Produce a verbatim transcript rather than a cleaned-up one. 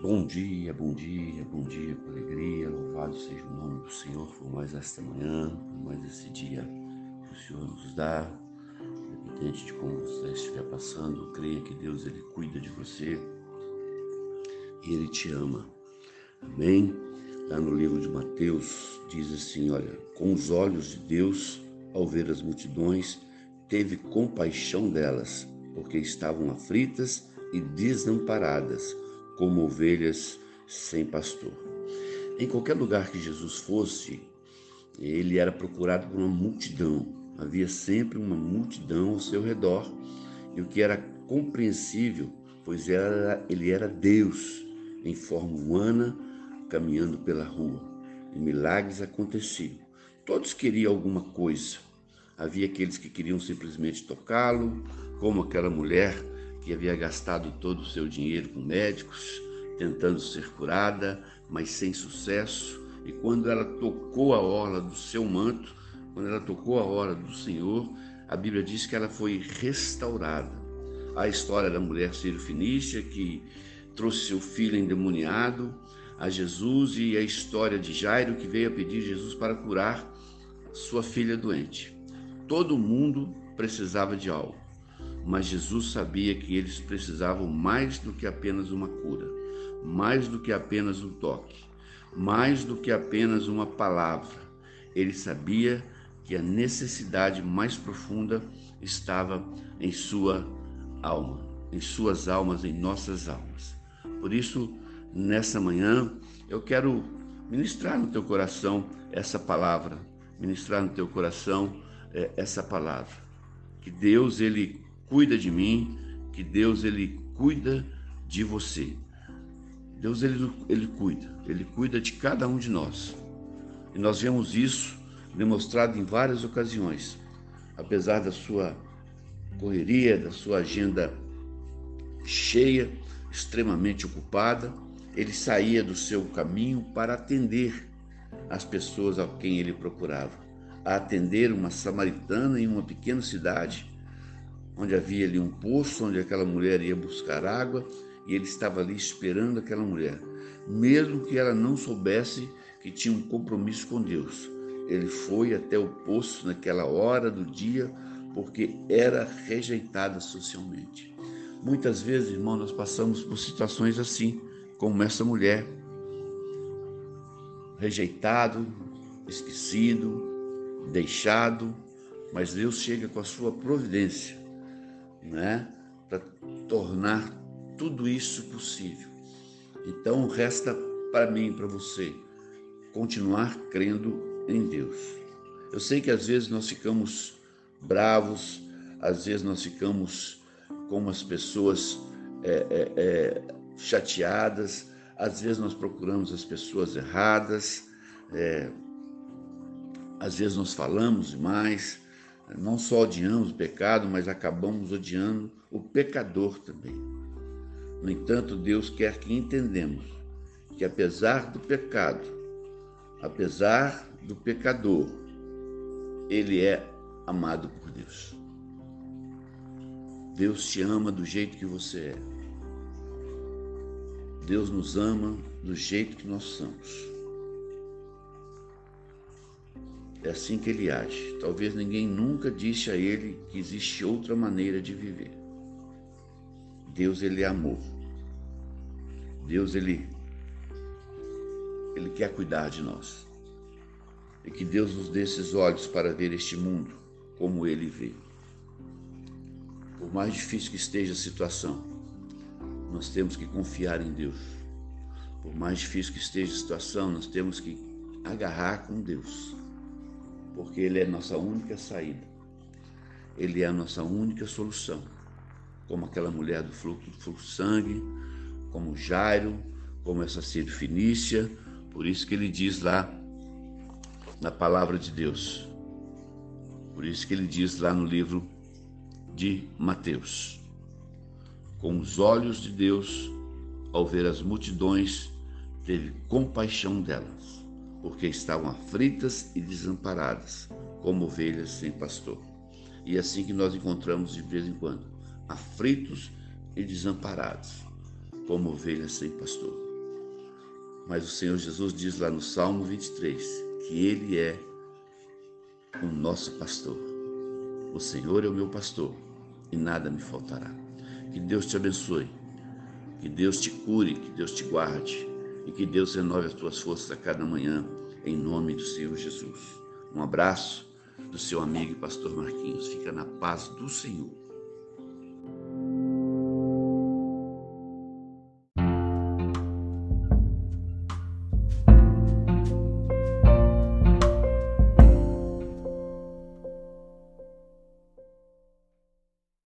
Bom dia, bom dia, bom dia, com alegria, louvado seja o nome do Senhor por mais esta manhã, por mais esse dia que o Senhor nos dá. Independente de como você estiver passando, creia que Deus, Ele cuida de você e Ele te ama. Amém? Lá no livro de Mateus diz assim, olha, com os olhos de Deus, ao ver as multidões, teve compaixão delas, porque estavam aflitas e desamparadas, como ovelhas sem pastor. Em qualquer lugar que Jesus fosse, ele era procurado por uma multidão. Havia sempre uma multidão ao seu redor, e o que era compreensível, pois era, ele era Deus, em forma humana, caminhando pela rua. E milagres aconteciam. Todos queriam alguma coisa. Havia aqueles que queriam simplesmente tocá-lo, como aquela mulher que havia gastado todo o seu dinheiro com médicos, tentando ser curada, mas sem sucesso. E quando ela tocou a orla do seu manto, quando ela tocou a orla do Senhor, a Bíblia diz que ela foi restaurada. A história da mulher cirofenícia que trouxe seu filho endemoniado a Jesus, e a história de Jairo que veio a pedir Jesus para curar sua filha doente. Todo mundo precisava de algo, mas Jesus sabia que eles precisavam mais do que apenas uma cura, mais do que apenas um toque, mais do que apenas uma palavra. Ele sabia que a necessidade mais profunda estava em sua alma, em suas almas, em nossas almas. Por isso, nessa manhã, eu quero ministrar no teu coração essa palavra, ministrar no teu coração eh, essa palavra. Que Deus, Ele cuida de mim, que Deus, Ele cuida de você. Deus, ele, ele cuida, Ele cuida de cada um de nós. E nós vemos isso demonstrado em várias ocasiões. Apesar da sua correria, da sua agenda cheia, extremamente ocupada, Ele saía do seu caminho para atender as pessoas a quem Ele procurava. A atender uma samaritana em uma pequena cidade, onde havia ali um poço, onde aquela mulher ia buscar água, e ele estava ali esperando aquela mulher. Mesmo que ela não soubesse que tinha um compromisso com Deus, ele foi até o poço naquela hora do dia, porque era rejeitada socialmente. Muitas vezes, irmão, nós passamos por situações assim, como essa mulher, rejeitado, esquecido, deixado, mas Deus chega com a sua providência, né, para tornar tudo isso possível. Então resta para mim e para você continuar crendo em Deus. Eu sei que às vezes nós ficamos bravos, às vezes nós ficamos com as pessoas é, é, é, chateadas, às vezes nós procuramos as pessoas erradas, é, às vezes nós falamos demais. Não só odiamos o pecado, mas acabamos odiando o pecador também. No entanto, Deus quer que entendemos que apesar do pecado, apesar do pecador, ele é amado por Deus. Deus te ama do jeito que você é. Deus nos ama do jeito que nós somos. É assim que ele age. Talvez ninguém nunca disse a ele que existe outra maneira de viver. Deus, ele é amor. Deus, ele, ele quer cuidar de nós. E que Deus nos dê esses olhos para ver este mundo como ele vê. Por mais difícil que esteja a situação, nós temos que confiar em Deus. Por mais difícil que esteja a situação, nós temos que agarrar com Deus. Porque Ele é a nossa única saída. Ele é a nossa única solução. Como aquela mulher do fluxo, do fluxo de sangue, como Jairo, como essa cirofenícia. Por isso que Ele diz lá na palavra de Deus. Por isso que Ele diz lá no livro de Mateus. Com os olhos de Deus, ao ver as multidões, teve compaixão delas, porque estavam aflitas e desamparadas, como ovelhas sem pastor. E é assim que nós encontramos de vez em quando, aflitos e desamparados, como ovelhas sem pastor. Mas o Senhor Jesus diz lá no Salmo vinte e três que Ele é o nosso pastor. O Senhor é o meu pastor e nada me faltará. Que Deus te abençoe, que Deus te cure, que Deus te guarde e que Deus renove as tuas forças a cada manhã, em nome do Senhor Jesus. Um abraço do seu amigo e pastor Marquinhos. Fica na paz do Senhor.